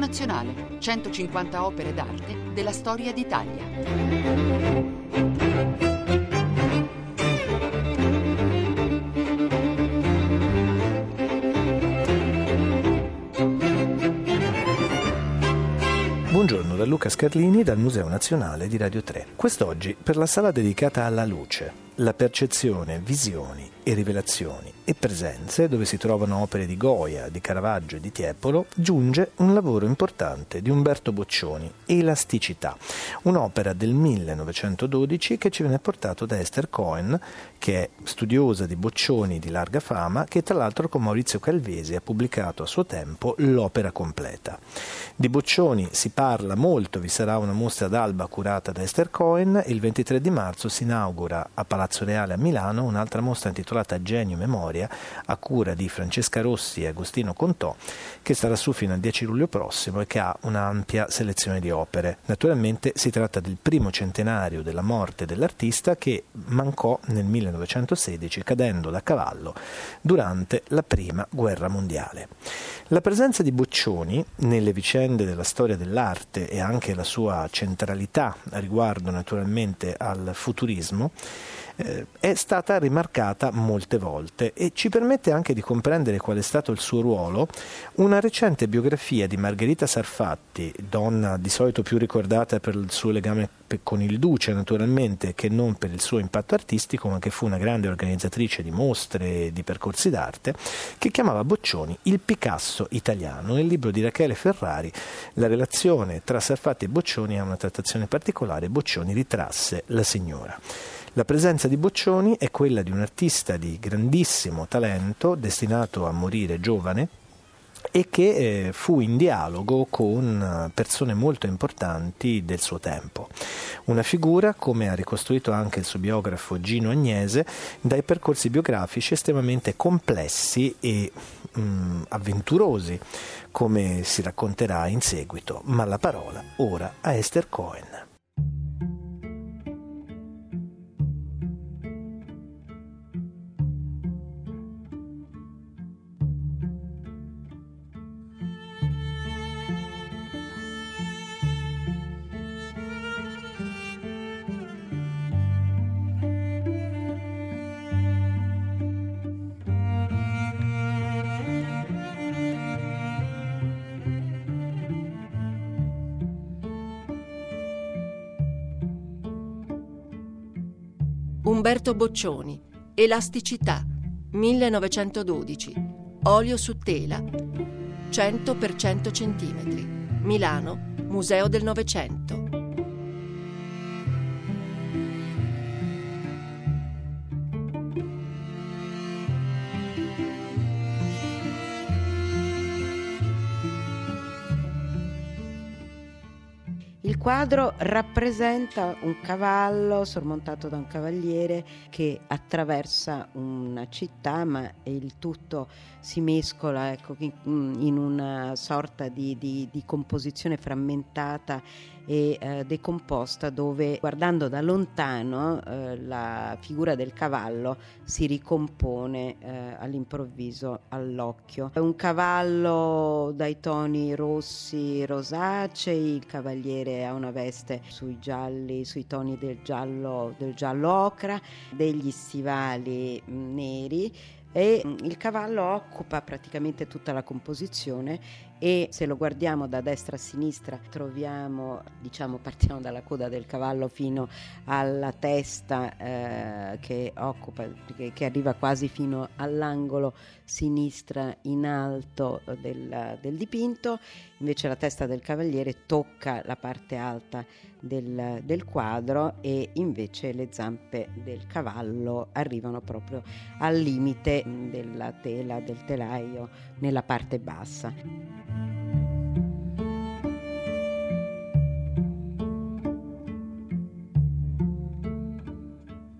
nazionale, 150 opere d'arte della storia d'Italia. Buongiorno da Luca Scarlini dal Museo Nazionale di Radio 3. Quest'oggi per la sala dedicata alla luce, la percezione, visioni e rivelazioni e presenze, dove si trovano opere di Goya, di Caravaggio e di Tiepolo, giunge un lavoro importante di Umberto Boccioni, Elasticità, un'opera del 1912 che ci viene portato da Ester Coen, che è studiosa di Boccioni di larga fama, che tra l'altro con Maurizio Calvesi ha pubblicato a suo tempo l'opera completa. Di Boccioni si parla molto, vi sarà una mostra d'alba curata da Ester Coen e il 23 di marzo si inaugura a Palazzo Reale a Milano un'altra mostra intitolata Genio Memoria a cura di Francesca Rossi e Agostino Contò, che sarà su fino al 10 luglio prossimo e che ha un'ampia selezione di opere. Naturalmente si tratta del primo centenario della morte dell'artista, che mancò nel 1916 cadendo da cavallo durante la Prima Guerra Mondiale. La presenza di Boccioni nelle vicende della storia dell'arte e anche la sua centralità riguardo naturalmente al futurismo è stata rimarcata molte volte e ci permette anche di comprendere qual è stato il suo ruolo una recente biografia di Margherita Sarfatti, donna di solito più ricordata per il suo legame con il Duce naturalmente che non per il suo impatto artistico, ma che fu una grande organizzatrice di mostre e di percorsi d'arte, che chiamava Boccioni il Picasso italiano. Nel libro di Rachele Ferrari la relazione tra Sarfatti e Boccioni ha una trattazione particolare. Boccioni ritrasse la signora. La presenza di Boccioni è quella di un artista di grandissimo talento, destinato a morire giovane, e che fu in dialogo con persone molto importanti del suo tempo. Una figura, come ha ricostruito anche il suo biografo Gino Agnese, dai percorsi biografici estremamente complessi e avventurosi, come si racconterà in seguito. Ma la parola ora a Ester Coen. Umberto Boccioni, Elasticità, 1912, olio su tela, 100 x 100 cm, Milano, Museo del Novecento. Il quadro rappresenta un cavallo sormontato da un cavaliere che attraversa una città, ma il tutto si mescola, ecco, in una sorta di composizione frammentata e decomposta, dove guardando da lontano la figura del cavallo si ricompone all'improvviso all'occhio. È un cavallo dai toni rossi rosacei, il cavaliere ha una veste sui gialli, sui toni del giallo ocra, degli stivali neri, e il cavallo occupa praticamente tutta la composizione. E se lo guardiamo da destra a sinistra troviamo, partiamo dalla coda del cavallo fino alla testa che arriva quasi fino all'angolo sinistra in alto del dipinto. Invece la testa del cavaliere tocca la parte alta del quadro, e invece le zampe del cavallo arrivano proprio al limite della tela, del telaio, nella parte bassa.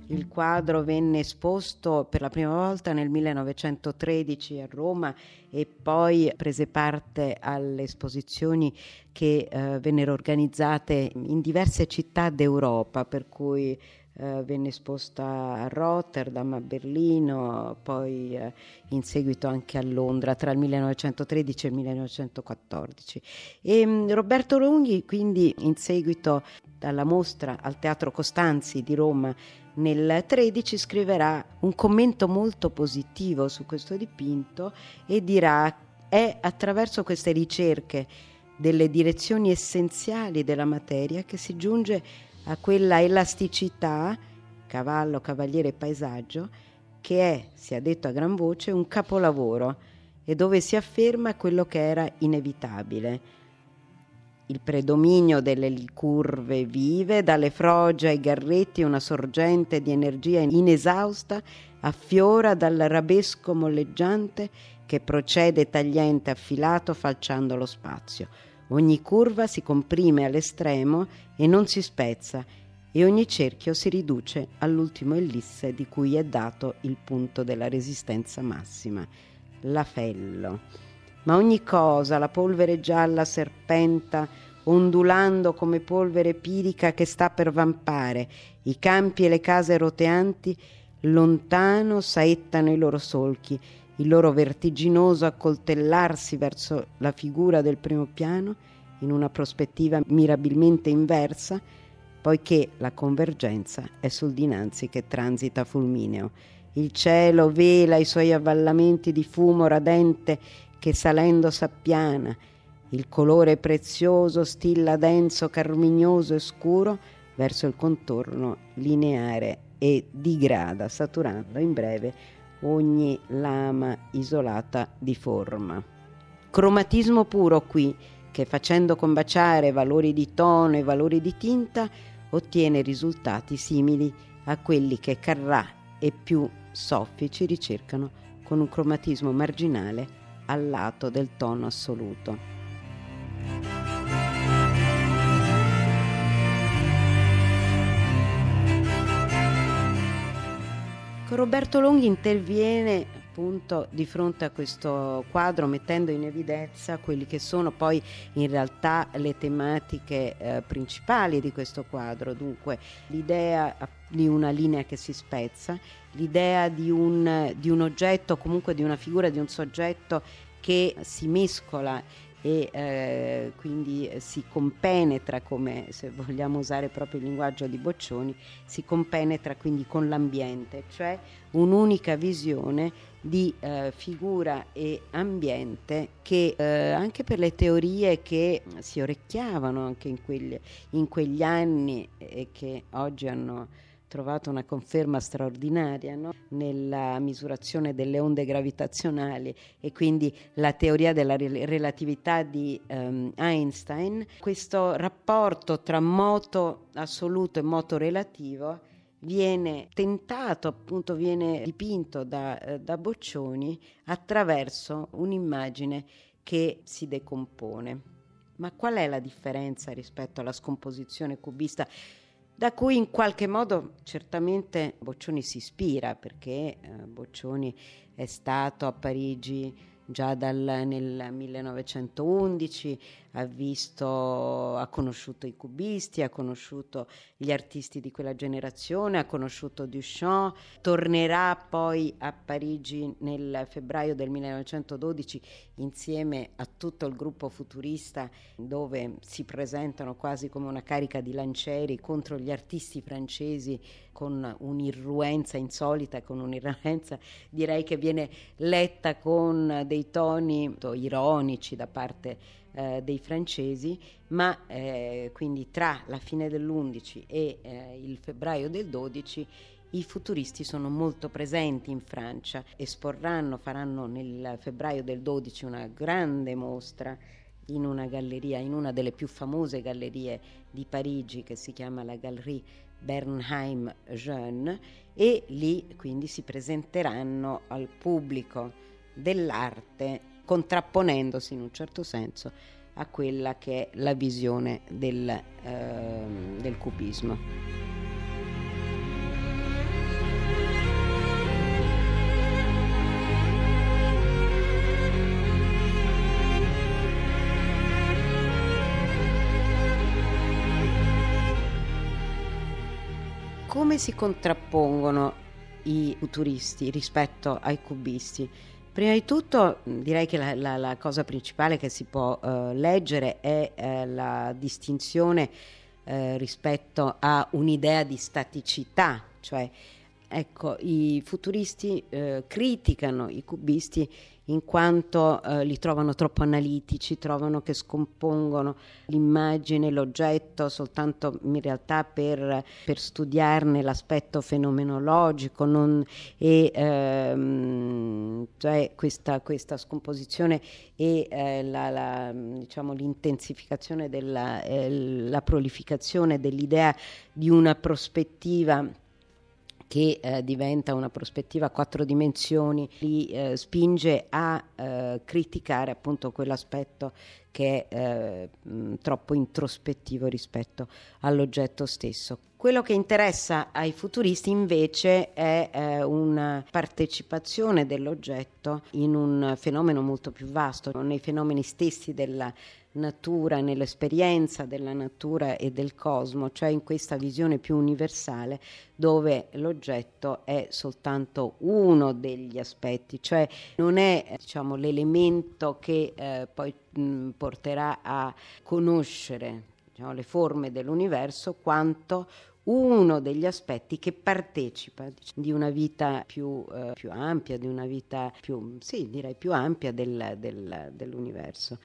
Il quadro venne esposto per la prima volta nel 1913 a Roma e poi prese parte alle esposizioni che vennero organizzate in diverse città d'Europa, per cui venne esposta a Rotterdam, a Berlino, poi in seguito anche a Londra tra il 1913 e il 1914. E Roberto Longhi, quindi, in seguito alla mostra al Teatro Costanzi di Roma nel 13, scriverà un commento molto positivo su questo dipinto e dirà: è attraverso queste ricerche delle direzioni essenziali della materia che si giunge a quella elasticità, cavallo, cavaliere e paesaggio, che è, si è detto a gran voce, un capolavoro e dove si afferma quello che era inevitabile: il predominio delle curve vive, dalle froge ai garretti una sorgente di energia inesausta affiora dall'arabesco molleggiante che procede tagliente, affilato, falciando lo spazio. Ogni curva si comprime all'estremo e non si spezza, e ogni cerchio si riduce all'ultimo ellisse di cui è dato il punto della resistenza massima, l'afello. Ma ogni cosa, la polvere gialla serpenta, ondulando come polvere pirica che sta per vampare, i campi e le case roteanti lontano saettano i loro solchi, il loro vertiginoso accoltellarsi verso la figura del primo piano in una prospettiva mirabilmente inversa, poiché la convergenza è sul dinanzi che transita fulmineo. Il cielo vela i suoi avvallamenti di fumo radente che salendo s'appiana, il colore prezioso stilla denso, carmignoso e scuro verso il contorno lineare e digrada, saturando in breve ogni lama isolata di forma. Cromatismo puro qui, che facendo combaciare valori di tono e valori di tinta ottiene risultati simili a quelli che Carrà e più soffici ricercano con un cromatismo marginale al lato del tono assoluto. Roberto Longhi interviene appunto di fronte a questo quadro mettendo in evidenza quelli che sono poi in realtà le tematiche principali di questo quadro, dunque l'idea di una linea che si spezza, l'idea di un oggetto, comunque di una figura, di un soggetto che si mescola e quindi si compenetra, come, se vogliamo usare proprio il linguaggio di Boccioni, si compenetra quindi con l'ambiente, cioè un'unica visione di figura e ambiente che anche per le teorie che si orecchiavano anche in quegli anni e che oggi hanno trovato una conferma straordinaria, no? Nella misurazione delle onde gravitazionali e quindi la teoria della relatività di Einstein, questo rapporto tra moto assoluto e moto relativo viene tentato, appunto viene dipinto da Boccioni attraverso un'immagine che si decompone. Ma qual è la differenza rispetto alla scomposizione cubista, da cui in qualche modo certamente Boccioni si ispira, perché Boccioni è stato a Parigi già nel 1911, ha conosciuto i cubisti, ha conosciuto gli artisti di quella generazione, ha conosciuto Duchamp, tornerà poi a Parigi nel febbraio del 1912 insieme a tutto il gruppo futurista, dove si presentano quasi come una carica di lancieri contro gli artisti francesi con un'irruenza insolita, con un'irruenza direi che viene letta con dei toni ironici da parte dei francesi, ma quindi tra la fine dell'11 e il febbraio del 12 i futuristi sono molto presenti in Francia, faranno nel febbraio del 12 una grande mostra in una galleria, in una delle più famose gallerie di Parigi che si chiama la Galerie Bernheim Jeune, e lì quindi si presenteranno al pubblico dell'arte contrapponendosi in un certo senso a quella che è la visione del cubismo. come si contrappongono i futuristi rispetto ai cubisti? Prima di tutto direi che la cosa principale che si può leggere è la distinzione rispetto a un'idea di staticità, cioè ecco, i futuristi criticano i cubisti in quanto li trovano troppo analitici, trovano che scompongono l'immagine, l'oggetto, soltanto in realtà per studiarne l'aspetto fenomenologico, cioè questa scomposizione e diciamo, l'intensificazione della la prolificazione dell'idea di una prospettiva che diventa una prospettiva a quattro dimensioni, li spinge a criticare appunto quell'aspetto che è troppo introspettivo rispetto all'oggetto stesso. Quello che interessa ai futuristi invece è una partecipazione dell'oggetto in un fenomeno molto più vasto, nei fenomeni stessi della natura, nell'esperienza della natura e del cosmo, cioè in questa visione più universale dove l'oggetto è soltanto uno degli aspetti, cioè non è, diciamo, l'elemento che poi porterà a conoscere, diciamo, le forme dell'universo, quanto uno degli aspetti che partecipa di una vita più ampia, di una vita più, sì, direi più ampia dell'universo.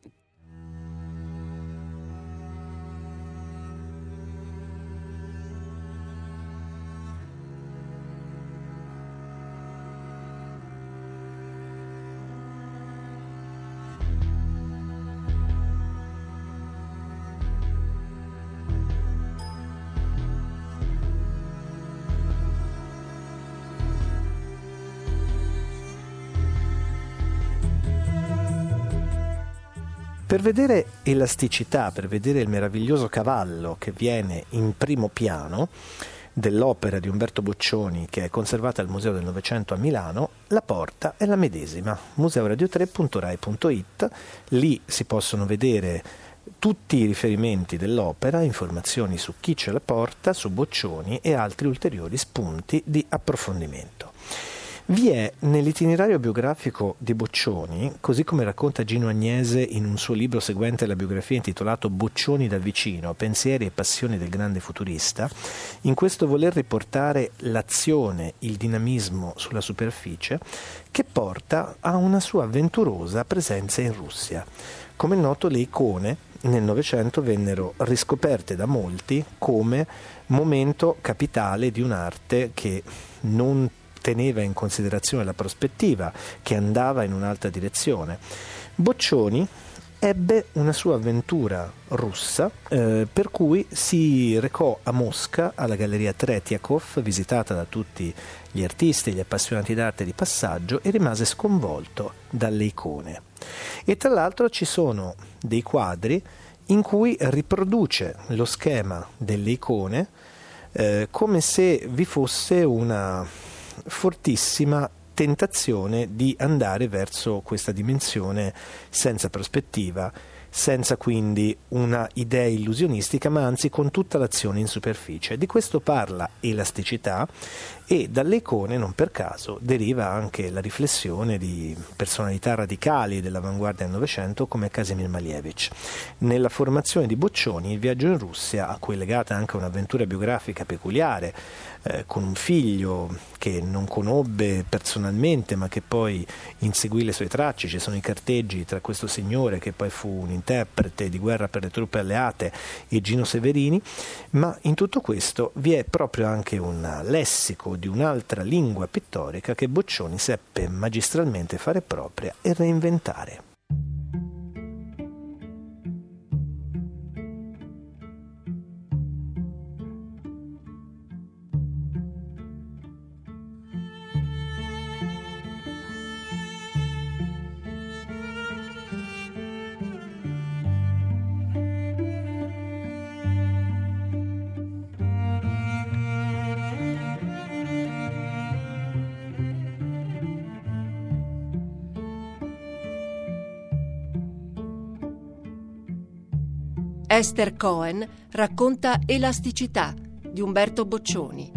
Per vedere Elasticità, per vedere il meraviglioso cavallo che viene in primo piano dell'opera di Umberto Boccioni che è conservata al Museo del Novecento a Milano, la porta è la medesima, museoradio3.rai.it, lì si possono vedere tutti i riferimenti dell'opera, informazioni su chi ce la porta, su Boccioni e altri ulteriori spunti di approfondimento. Vi è nell'itinerario biografico di Boccioni, così come racconta Gino Agnese in un suo libro seguente alla biografia intitolato Boccioni da vicino, pensieri e passioni del grande futurista, in questo voler riportare l'azione, il dinamismo sulla superficie, che porta a una sua avventurosa presenza in Russia. Come è noto, le icone nel Novecento vennero riscoperte da molti come momento capitale di un'arte che non teneva in considerazione la prospettiva, che andava in un'altra direzione. Boccioni ebbe una sua avventura russa, per cui si recò a Mosca alla Galleria Tretiakov, visitata da tutti gli artisti e gli appassionati d'arte di passaggio, e rimase sconvolto dalle icone. E tra l'altro ci sono dei quadri in cui riproduce lo schema delle icone come se vi fosse una fortissima tentazione di andare verso questa dimensione senza prospettiva, senza quindi una idea illusionistica, ma anzi con tutta l'azione in superficie. Di questo parla Elasticità, e dalle icone non per caso deriva anche la riflessione di personalità radicali dell'avanguardia del Novecento come Casimir Malievich. Nella formazione di Boccioni il viaggio in Russia, a cui è legata anche un'avventura biografica peculiare, con un figlio che non conobbe personalmente ma che poi inseguì le sue tracce, ci sono i carteggi tra questo signore che poi fu un interprete di guerra per le truppe alleate e Gino Severini, ma in tutto questo vi è proprio anche un lessico di un'altra lingua pittorica che Boccioni seppe magistralmente fare propria e reinventare. Ester Coen racconta Elasticità di Umberto Boccioni.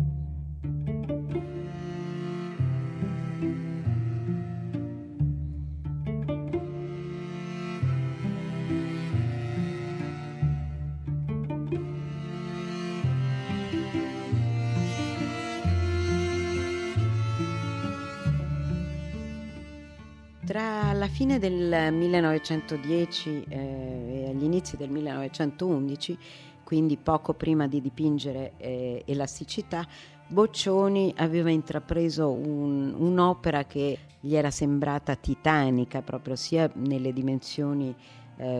Tra la fine del 1910 e gli inizi del 1911, quindi poco prima di dipingere Elasticità, Boccioni aveva intrapreso un'opera che gli era sembrata titanica, proprio sia nelle dimensioni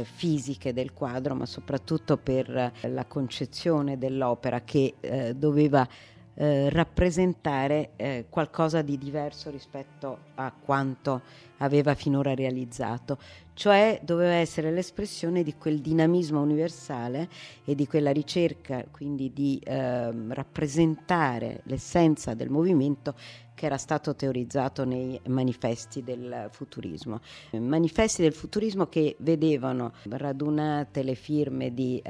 fisiche del quadro, ma soprattutto per la concezione dell'opera che doveva rappresentare qualcosa di diverso rispetto a quanto aveva finora realizzato, cioè doveva essere l'espressione di quel dinamismo universale e di quella ricerca, quindi di rappresentare l'essenza del movimento che era stato teorizzato nei manifesti del futurismo. Manifesti del futurismo che vedevano radunate le firme di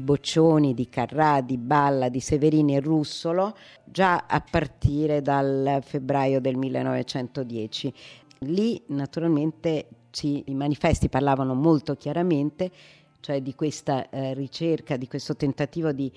Boccioni, di Carrà, di Balla, di Severini e Russolo già a partire dal febbraio del 1910. Lì naturalmente i manifesti parlavano molto chiaramente, cioè di questa ricerca, di questo tentativo di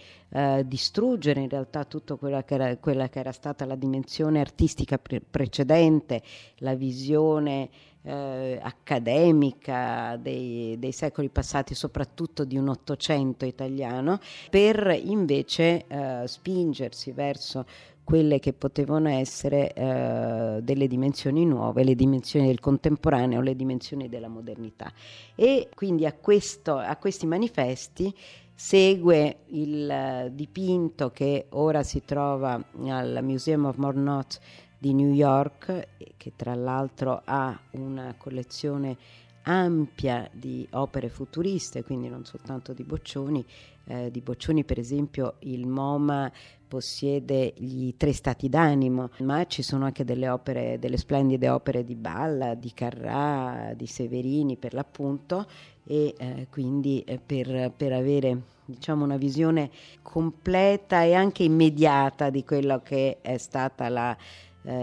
distruggere in realtà tutto quella che era stata la dimensione artistica precedente, la visione accademica dei secoli passati, soprattutto di un Ottocento italiano, per invece spingersi verso quelle che potevano essere delle dimensioni nuove, le dimensioni del contemporaneo, le dimensioni della modernità. E quindi a questi manifesti segue il dipinto che ora si trova al Museum of Modern Art di New York, che tra l'altro ha una collezione ampia di opere futuriste, quindi non soltanto di Boccioni. Di Boccioni per esempio il MoMA possiede gli 3 stati d'animo, ma ci sono anche delle opere, delle splendide opere di Balla, di Carrà, di Severini per l'appunto, e quindi per avere, diciamo, una visione completa e anche immediata di quello che è stata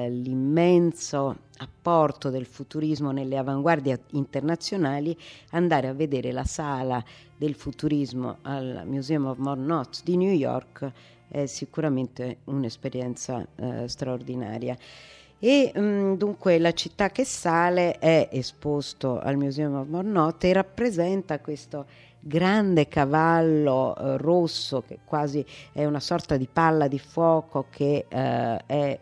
l'immenso apporto del futurismo nelle avanguardie internazionali, andare a vedere la sala del futurismo al Museum of Modern Art di New York è sicuramente un'esperienza straordinaria. E dunque La città che sale è esposto al Museum of Modern Art e rappresenta questo grande cavallo rosso che quasi è una sorta di palla di fuoco che è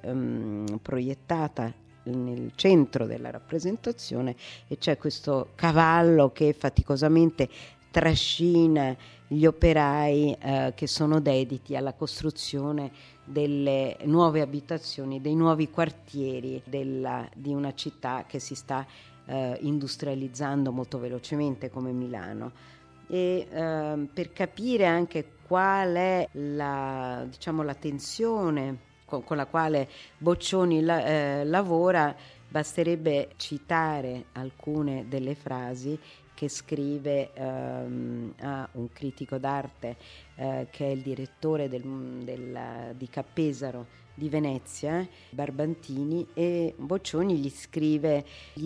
proiettata nel centro della rappresentazione, e c'è questo cavallo che faticosamente trascina gli operai che sono dediti alla costruzione delle nuove abitazioni, dei nuovi quartieri di una città che si sta industrializzando molto velocemente come Milano. E per capire anche qual è la tensione con la quale Boccioni lavora, basterebbe citare alcune delle frasi che scrive a un critico d'arte che è il direttore di Cappesaro di Venezia, Barbantini, e Boccioni gli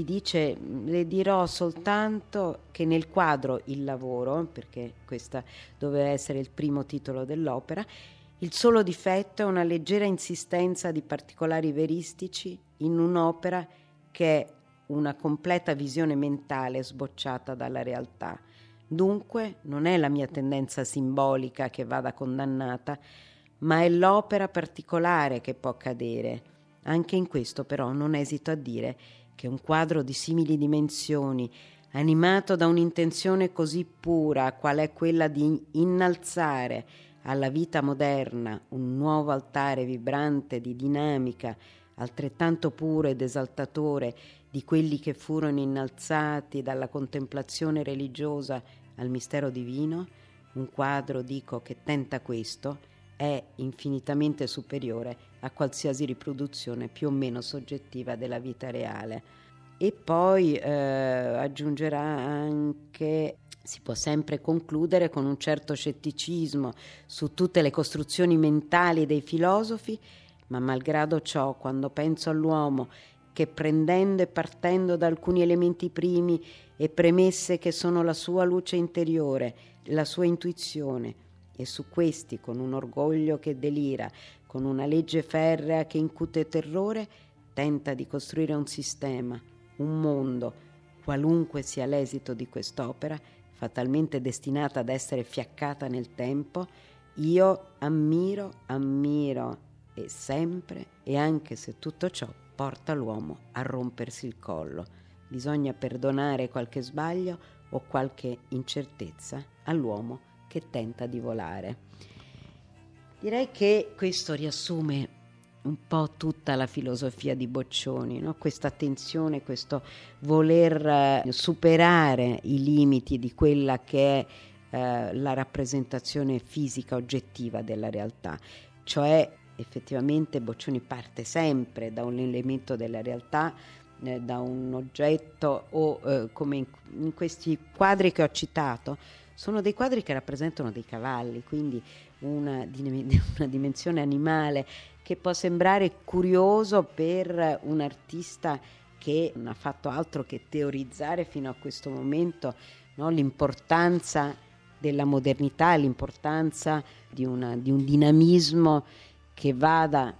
dice: le dirò soltanto che nel quadro Il lavoro, perché questo doveva essere il primo titolo dell'opera, il solo difetto è una leggera insistenza di particolari veristici in un'opera che è una completa visione mentale sbocciata dalla realtà. Dunque non è la mia tendenza simbolica che vada condannata, ma è l'opera particolare che può cadere. Anche in questo però non esito a dire che un quadro di simili dimensioni, animato da un'intenzione così pura qual è quella di innalzare alla vita moderna un nuovo altare vibrante di dinamica, altrettanto puro ed esaltatore di quelli che furono innalzati dalla contemplazione religiosa al mistero divino, un quadro, dico, che tenta questo, è infinitamente superiore a qualsiasi riproduzione più o meno soggettiva della vita reale. E poi aggiungerà anche: si può sempre concludere con un certo scetticismo su tutte le costruzioni mentali dei filosofi, ma malgrado ciò, quando penso all'uomo che, prendendo e partendo da alcuni elementi primi e premesse che sono la sua luce interiore, la sua intuizione, e su questi, con un orgoglio che delira, con una legge ferrea che incute terrore, tenta di costruire un sistema, un mondo, qualunque sia l'esito di quest'opera, fatalmente destinata ad essere fiaccata nel tempo, io ammiro e sempre, e anche se tutto ciò porta l'uomo a rompersi il collo. Bisogna perdonare qualche sbaglio o qualche incertezza all'uomo che tenta di volare. Direi che questo riassume un po' tutta la filosofia di Boccioni, no? Questa tensione, questo voler superare i limiti di quella che è la rappresentazione fisica oggettiva della realtà. Cioè, effettivamente Boccioni parte sempre da un elemento della realtà, da un oggetto, o come in questi quadri che ho citato, sono dei quadri che rappresentano dei cavalli, quindi una dimensione animale che può sembrare curioso per un artista che non ha fatto altro che teorizzare fino a questo momento, no, l'importanza della modernità, l'importanza di un dinamismo che vada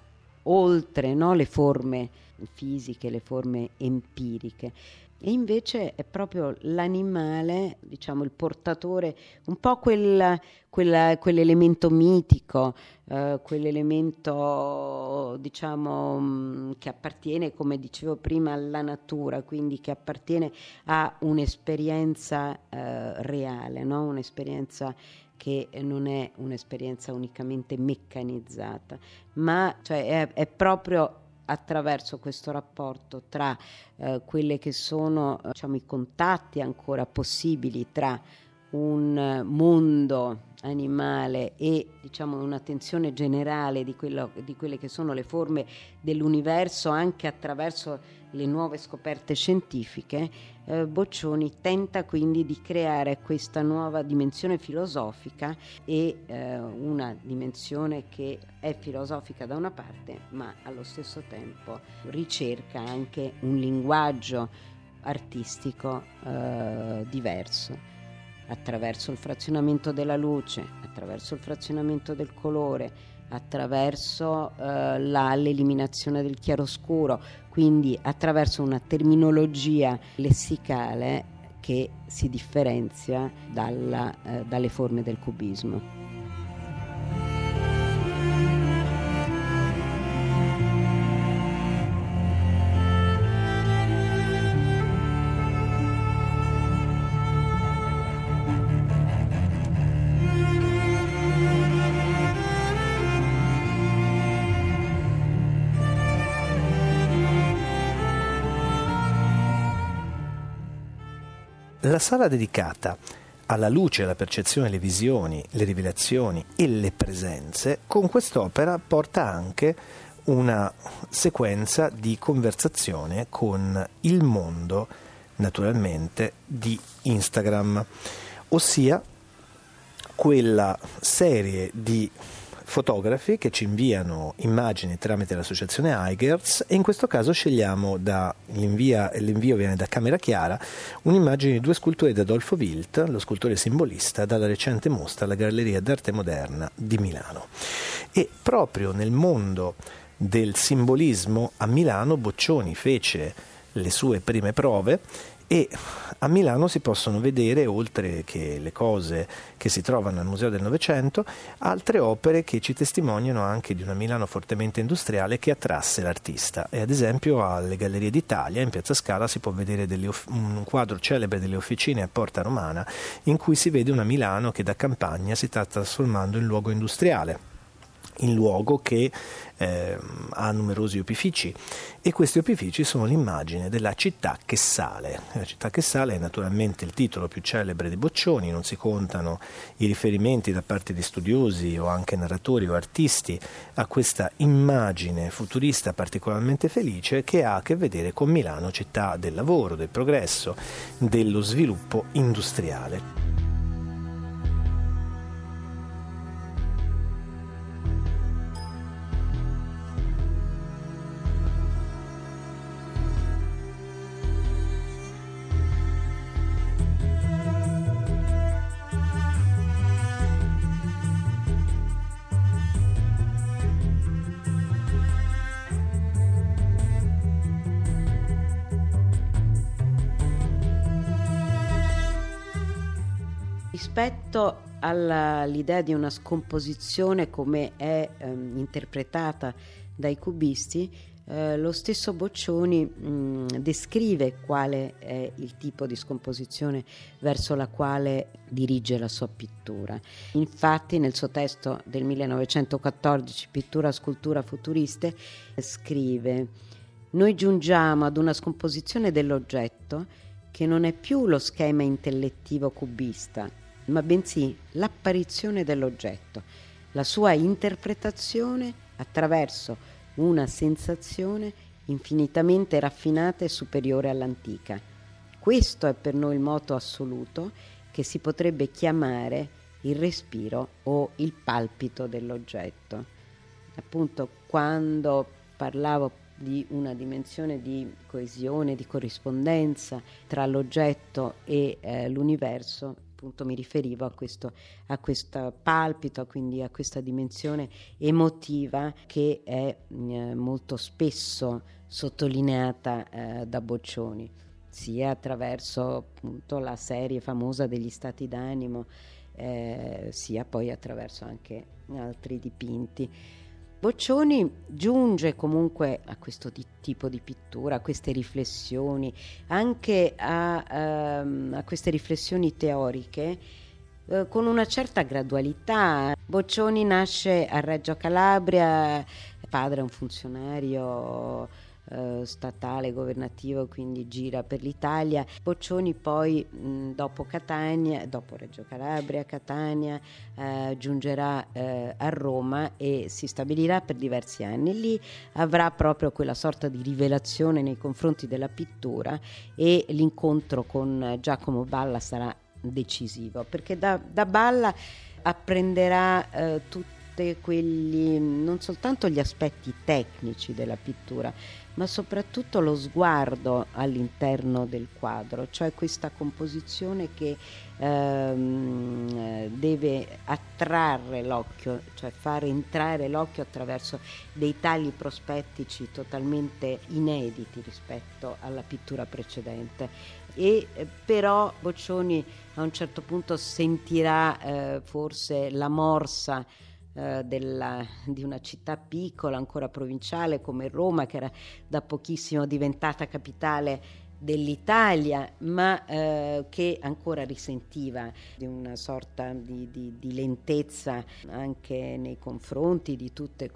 oltre, no, le forme fisiche, le forme empiriche. E invece è proprio l'animale, diciamo, il portatore, un po' quell'elemento mitico, quell'elemento, diciamo, che appartiene, come dicevo prima, alla natura, quindi che appartiene a un'esperienza reale, no? Un'esperienza che non è un'esperienza unicamente meccanizzata, ma cioè è proprio attraverso questo rapporto tra quelle che sono, diciamo, i contatti ancora possibili tra un mondo animale e, diciamo, una tensione generale di quelle che sono le forme dell'universo anche attraverso le nuove scoperte scientifiche, Boccioni tenta quindi di creare questa nuova dimensione filosofica e una dimensione che è filosofica da una parte, ma allo stesso tempo ricerca anche un linguaggio artistico diverso, attraverso il frazionamento della luce, attraverso il frazionamento del colore, attraverso l'eliminazione del chiaroscuro, quindi attraverso una terminologia lessicale che si differenzia dalle forme del cubismo. La sala dedicata alla luce, alla percezione, alle visioni, le rivelazioni e le presenze, con quest'opera porta anche una sequenza di conversazione con il mondo, naturalmente, di Instagram, ossia quella serie di fotografi che ci inviano immagini tramite l'associazione Eigers, e in questo caso scegliamo l'invio viene da Camera Chiara, un'immagine di due scultori di Adolfo Wilt, lo scultore simbolista, dalla recente mostra alla Galleria d'Arte Moderna di Milano. E proprio nel mondo del simbolismo a Milano Boccioni fece le sue prime prove, e a Milano si possono vedere, oltre che le cose che si trovano al Museo del Novecento, altre opere che ci testimoniano anche di una Milano fortemente industriale che attrasse l'artista. E ad esempio alle Gallerie d'Italia, in Piazza Scala, si può vedere un quadro celebre delle Officine a Porta Romana, in cui si vede una Milano che da campagna si sta trasformando in luogo industriale, in luogo che ha numerosi opifici, e questi opifici sono l'immagine della città che sale. La città che sale è naturalmente il titolo più celebre di Boccioni, non si contano i riferimenti da parte di studiosi o anche narratori o artisti a questa immagine futurista particolarmente felice che ha a che vedere con Milano, città del lavoro, del progresso, dello sviluppo industriale. rispetto all'idea di una scomposizione come è interpretata dai cubisti, lo stesso Boccioni descrive quale è il tipo di scomposizione verso la quale dirige la sua pittura. Infatti nel suo testo del 1914, Pittura, scultura futuriste, scrive: «Noi giungiamo ad una scomposizione dell'oggetto che non è più lo schema intellettivo cubista, ma bensì l'apparizione dell'oggetto, la sua interpretazione attraverso una sensazione infinitamente raffinata e superiore all'antica. Questo è per noi il moto assoluto che si potrebbe chiamare il respiro o il palpito dell'oggetto». Appunto, quando parlavo di una dimensione di coesione, di corrispondenza tra l'oggetto e l'universo, appunto mi riferivo a questo palpito, quindi a questa dimensione emotiva che è molto spesso sottolineata da Boccioni, sia attraverso appunto la serie famosa degli stati d'animo, sia poi attraverso anche altri dipinti. Boccioni giunge comunque a questo tipo di pittura, a queste riflessioni, anche a queste riflessioni teoriche, con una certa gradualità. Boccioni nasce a Reggio Calabria, padre è un funzionario statale, governativo, quindi gira per l'Italia. Boccioni poi dopo Reggio Calabria, Catania, giungerà a Roma e si stabilirà per diversi anni. Lì avrà proprio quella sorta di rivelazione nei confronti della pittura e l'incontro con Giacomo Balla sarà decisivo, perché da Balla apprenderà tutti quelli, non soltanto gli aspetti tecnici della pittura, ma soprattutto lo sguardo all'interno del quadro, cioè questa composizione che deve attrarre l'occhio, cioè far entrare l'occhio attraverso dei tagli prospettici totalmente inediti rispetto alla pittura precedente. E però Boccioni a un certo punto sentirà forse la morsa di una città piccola, ancora provinciale come Roma, che era da pochissimo diventata capitale dell'Italia, ma che ancora risentiva di una sorta di lentezza anche nei confronti di tutto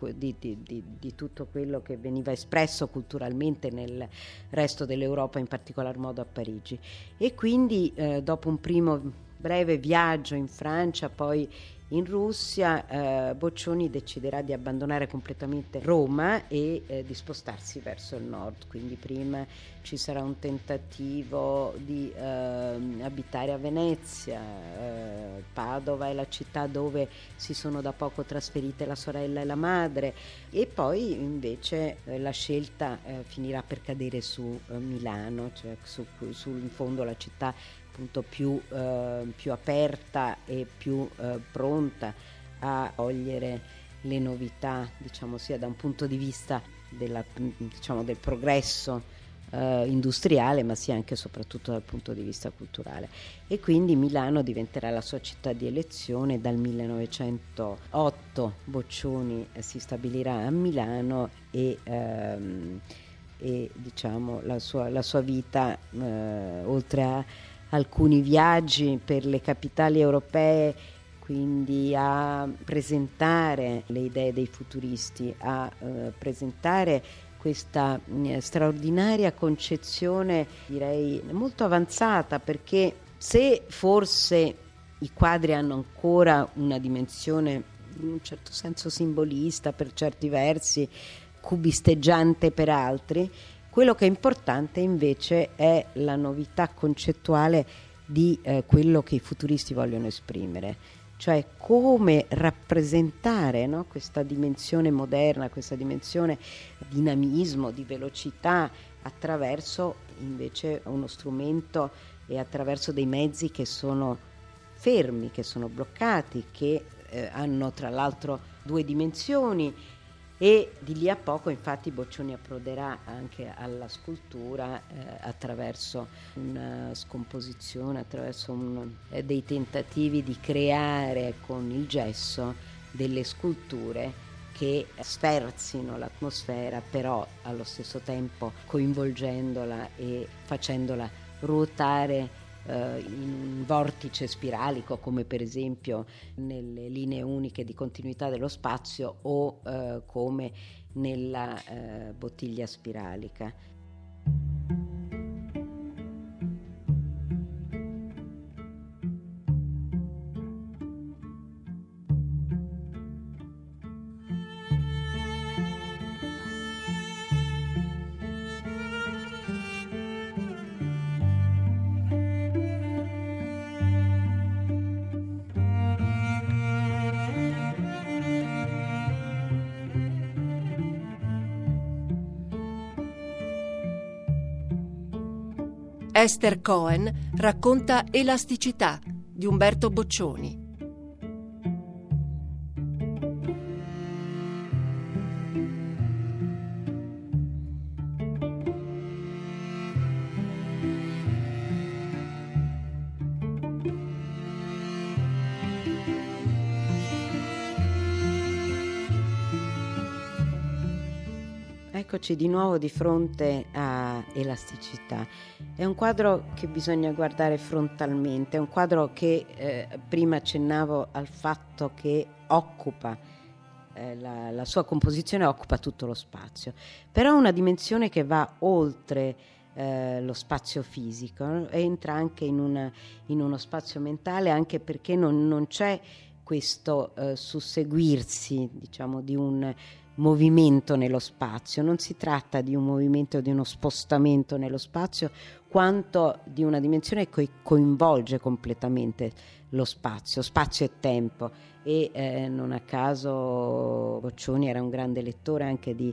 quello che veniva espresso culturalmente nel resto dell'Europa, in particolar modo a Parigi. E quindi dopo un primo breve viaggio in Francia, poi in Russia, Boccioni deciderà di abbandonare completamente Roma e di spostarsi verso il nord. Quindi prima ci sarà un tentativo di abitare a Venezia. Padova è la città dove si sono da poco trasferite la sorella e la madre, e poi invece la scelta finirà per cadere su Milano, cioè su in fondo la città appunto più aperta e più pronta a cogliere le novità, diciamo, sia da un punto di vista del progresso industriale, ma sia anche e soprattutto dal punto di vista culturale. E quindi Milano diventerà la sua città di elezione. Dal 1908 Boccioni si stabilirà a Milano e diciamo la sua vita, oltre a alcuni viaggi per le capitali europee, quindi a presentare le idee dei futuristi, a presentare questa straordinaria concezione, direi molto avanzata, perché se forse i quadri hanno ancora una dimensione in un certo senso simbolista per certi versi, cubisteggiante per altri, quello che è importante invece è la novità concettuale di quello che i futuristi vogliono esprimere, cioè come rappresentare, no, questa dimensione moderna, questa dimensione di dinamismo, di velocità, attraverso invece uno strumento e attraverso dei mezzi che sono fermi, che sono bloccati, che hanno tra l'altro due dimensioni, E di lì a poco infatti Boccioni approderà anche alla scultura attraverso una scomposizione, attraverso dei tentativi di creare con il gesso delle sculture che sferzino l'atmosfera, però allo stesso tempo coinvolgendola e facendola ruotare in un vortice spiralico, come per esempio nelle linee uniche di continuità dello spazio o come nella bottiglia spiralica. Ester Coen racconta Elasticità di Umberto Boccioni. Eccoci di nuovo di fronte a Elasticità. È un quadro che bisogna guardare frontalmente, è un quadro che prima accennavo al fatto che occupa, la sua composizione occupa tutto lo spazio, però ha una dimensione che va oltre lo spazio fisico, no? Entra anche in uno spazio mentale, anche perché non c'è questo susseguirsi, diciamo, di un movimento nello spazio. Non si tratta di un movimento o di uno spostamento nello spazio, quanto di una dimensione che coinvolge completamente lo spazio e tempo, e non a caso Boccioni era un grande lettore anche di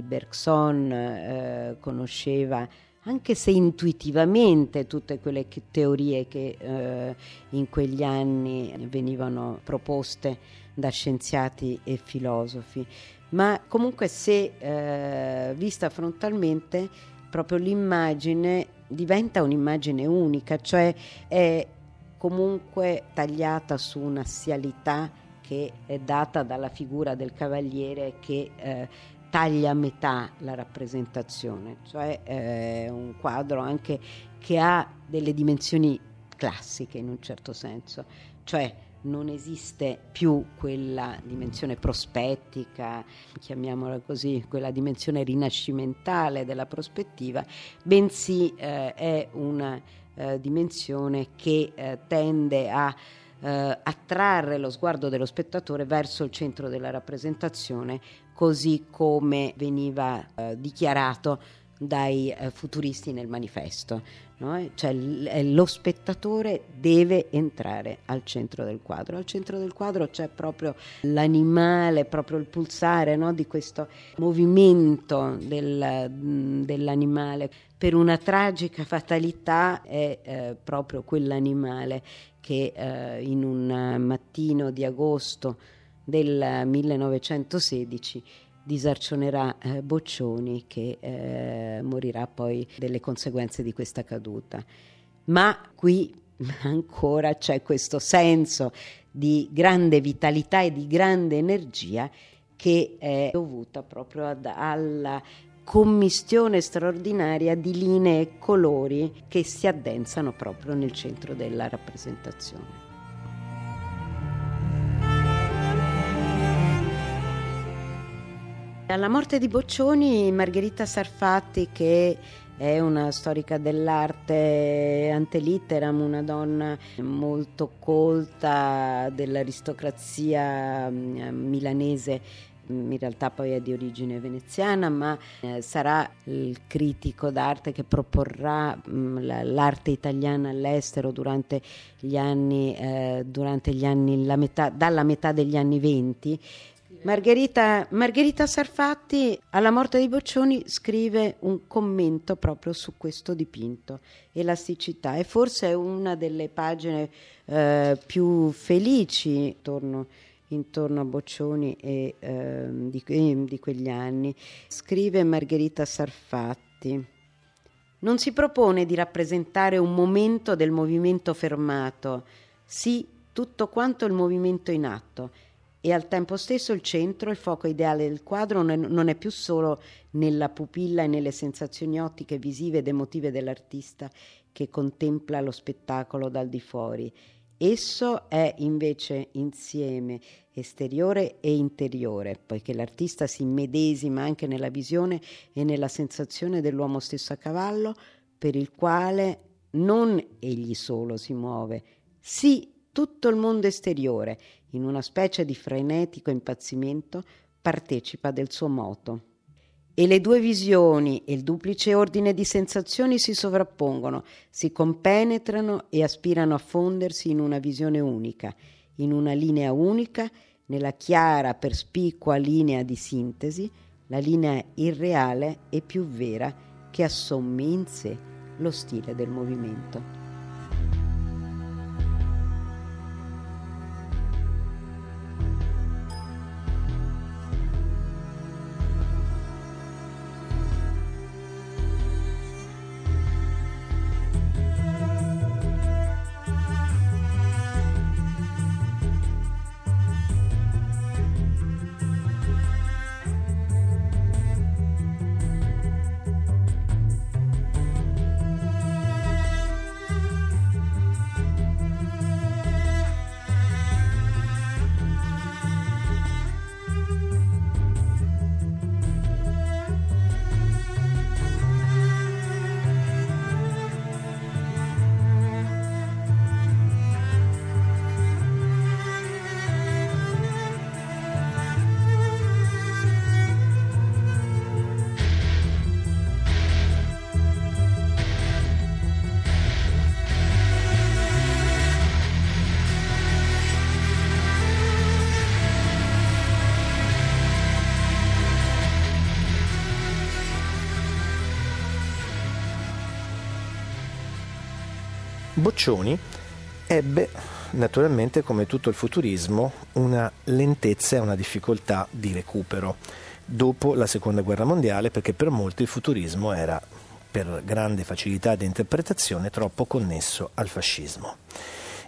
Bergson, conosceva anche se intuitivamente tutte quelle teorie che in quegli anni venivano proposte da scienziati e filosofi, ma comunque se vista frontalmente proprio l'immagine diventa un'immagine unica, cioè è comunque tagliata su una assialità che è data dalla figura del cavaliere che taglia a metà la rappresentazione, cioè è un quadro anche che ha delle dimensioni classiche in un certo senso, cioè non esiste più quella dimensione prospettica, chiamiamola così, quella dimensione rinascimentale della prospettiva, bensì è una dimensione che tende a attrarre lo sguardo dello spettatore verso il centro della rappresentazione, così come veniva dichiarato dai futuristi nel manifesto, no? Cioè lo spettatore deve entrare al centro del quadro. Al centro del quadro c'è proprio l'animale, proprio il pulsare, no? Di questo movimento dell'animale. Per una tragica fatalità è proprio quell'animale che in un mattino di agosto del 1916 disarcionerà Boccioni, che morirà poi delle conseguenze di questa caduta. Ma qui ancora c'è questo senso di grande vitalità e di grande energia che è dovuta proprio alla commistione straordinaria di linee e colori che si addensano proprio nel centro della rappresentazione. Alla morte di Boccioni, Margherita Sarfatti, che è una storica dell'arte ante litteram, una donna molto colta dell'aristocrazia milanese, in realtà poi è di origine veneziana, ma sarà il critico d'arte che proporrà l'arte italiana all'estero dalla metà degli anni '20. Margherita Sarfatti, alla morte di Boccioni, scrive un commento proprio su questo dipinto, Elasticità, e forse è una delle pagine più felici intorno intorno a Boccioni e di quegli anni. Scrive Margherita Sarfatti: non si propone di rappresentare un momento del movimento fermato, sì tutto quanto il movimento in atto, e al tempo stesso il centro, il fuoco ideale del quadro non è più solo nella pupilla e nelle sensazioni ottiche, visive ed emotive dell'artista che contempla lo spettacolo dal di fuori. Esso è invece insieme esteriore e interiore, poiché l'artista si medesima anche nella visione e nella sensazione dell'uomo stesso a cavallo, per il quale non egli solo si muove, sì tutto il mondo esteriore, in una specie di frenetico impazzimento, partecipa del suo moto. E le due visioni e il duplice ordine di sensazioni si sovrappongono, si compenetrano e aspirano a fondersi in una visione unica, in una linea unica, nella chiara, perspicua linea di sintesi, la linea irreale e più vera che assommi in sé lo stile del movimento. Boccioni ebbe, naturalmente, come tutto il futurismo, una lentezza e una difficoltà di recupero dopo la Seconda Guerra Mondiale, perché per molti il futurismo era, per grande facilità di interpretazione, troppo connesso al fascismo.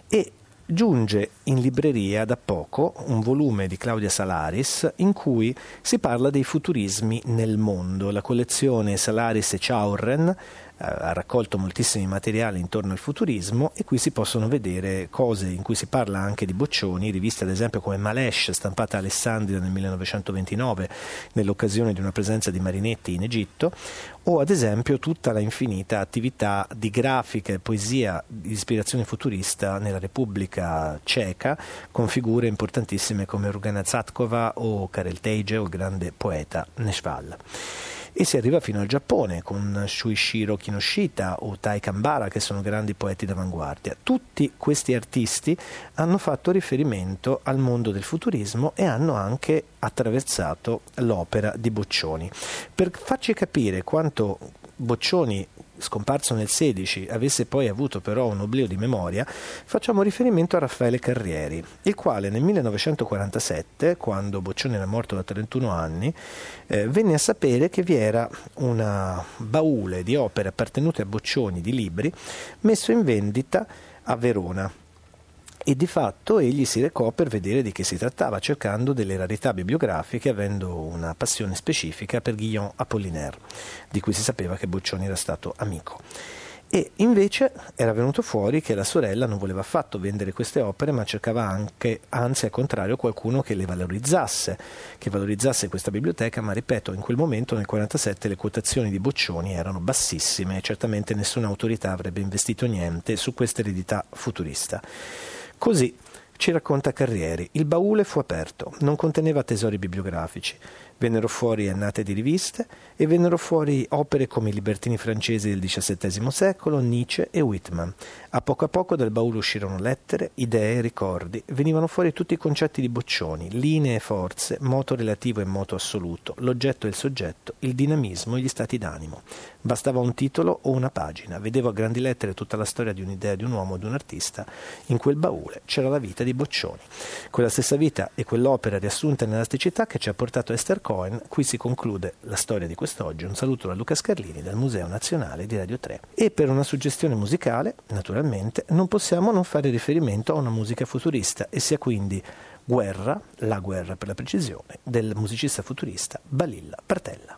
E giunge in libreria da poco un volume di Claudia Salaris in cui si parla dei futurismi nel mondo. La collezione Salaris e Chaurren ha raccolto moltissimi materiali intorno al futurismo, e qui si possono vedere cose in cui si parla anche di Boccioni, riviste ad esempio come Malesh, stampata a Alessandria nel 1929 nell'occasione di una presenza di Marinetti in Egitto, o ad esempio tutta la infinita attività di grafica e poesia di ispirazione futurista nella Repubblica Ceca, con figure importantissime come Rugana Zatkova o Karel Tejce o il grande poeta Neshval. E si arriva fino al Giappone con Shuichiro Kinoshita o Tai Kambara, che sono grandi poeti d'avanguardia. Tutti questi artisti hanno fatto riferimento al mondo del futurismo e hanno anche attraversato l'opera di Boccioni. Per farci capire quanto Boccioni, scomparso nel 16, avesse poi avuto però un oblio di memoria, facciamo riferimento a Raffaele Carrieri, il quale nel 1947, quando Boccioni era morto da 31 anni, venne a sapere che vi era una baule di opere appartenute a Boccioni, di libri, messo in vendita a Verona. E di fatto egli si recò per vedere di che si trattava, cercando delle rarità bibliografiche, avendo una passione specifica per Guillaume Apollinaire, di cui si sapeva che Boccioni era stato amico. E invece era venuto fuori che la sorella non voleva affatto vendere queste opere, ma cercava anche, anzi al contrario, qualcuno che le valorizzasse, che valorizzasse questa biblioteca, ma ripeto, in quel momento, nel 1947, le quotazioni di Boccioni erano bassissime e certamente nessuna autorità avrebbe investito niente su questa eredità futurista. Così ci racconta Carrieri: il baule fu aperto, non conteneva tesori bibliografici, Vennero fuori annate di riviste e vennero fuori opere come i libertini francesi del XVII secolo, Nietzsche e Whitman. A poco dal baule uscirono lettere, idee, ricordi. Venivano fuori tutti i concetti di Boccioni, linee e forze, moto relativo e moto assoluto, l'oggetto e il soggetto, il dinamismo e gli stati d'animo. Bastava un titolo o una pagina. Vedevo a grandi lettere tutta la storia di un'idea, di un uomo, di un artista. In quel baule c'era la vita di Boccioni. Quella stessa vita e quell'opera riassunta nell'elasticità che ci ha portato a Ester Coen, qui si conclude la storia di quest'oggi. Un saluto da Luca Scarlini dal Museo Nazionale di Radio 3. E per una suggestione musicale, naturalmente, non possiamo non fare riferimento a una musica futurista, e sia quindi Guerra, la guerra per la precisione, del musicista futurista Balilla Partella.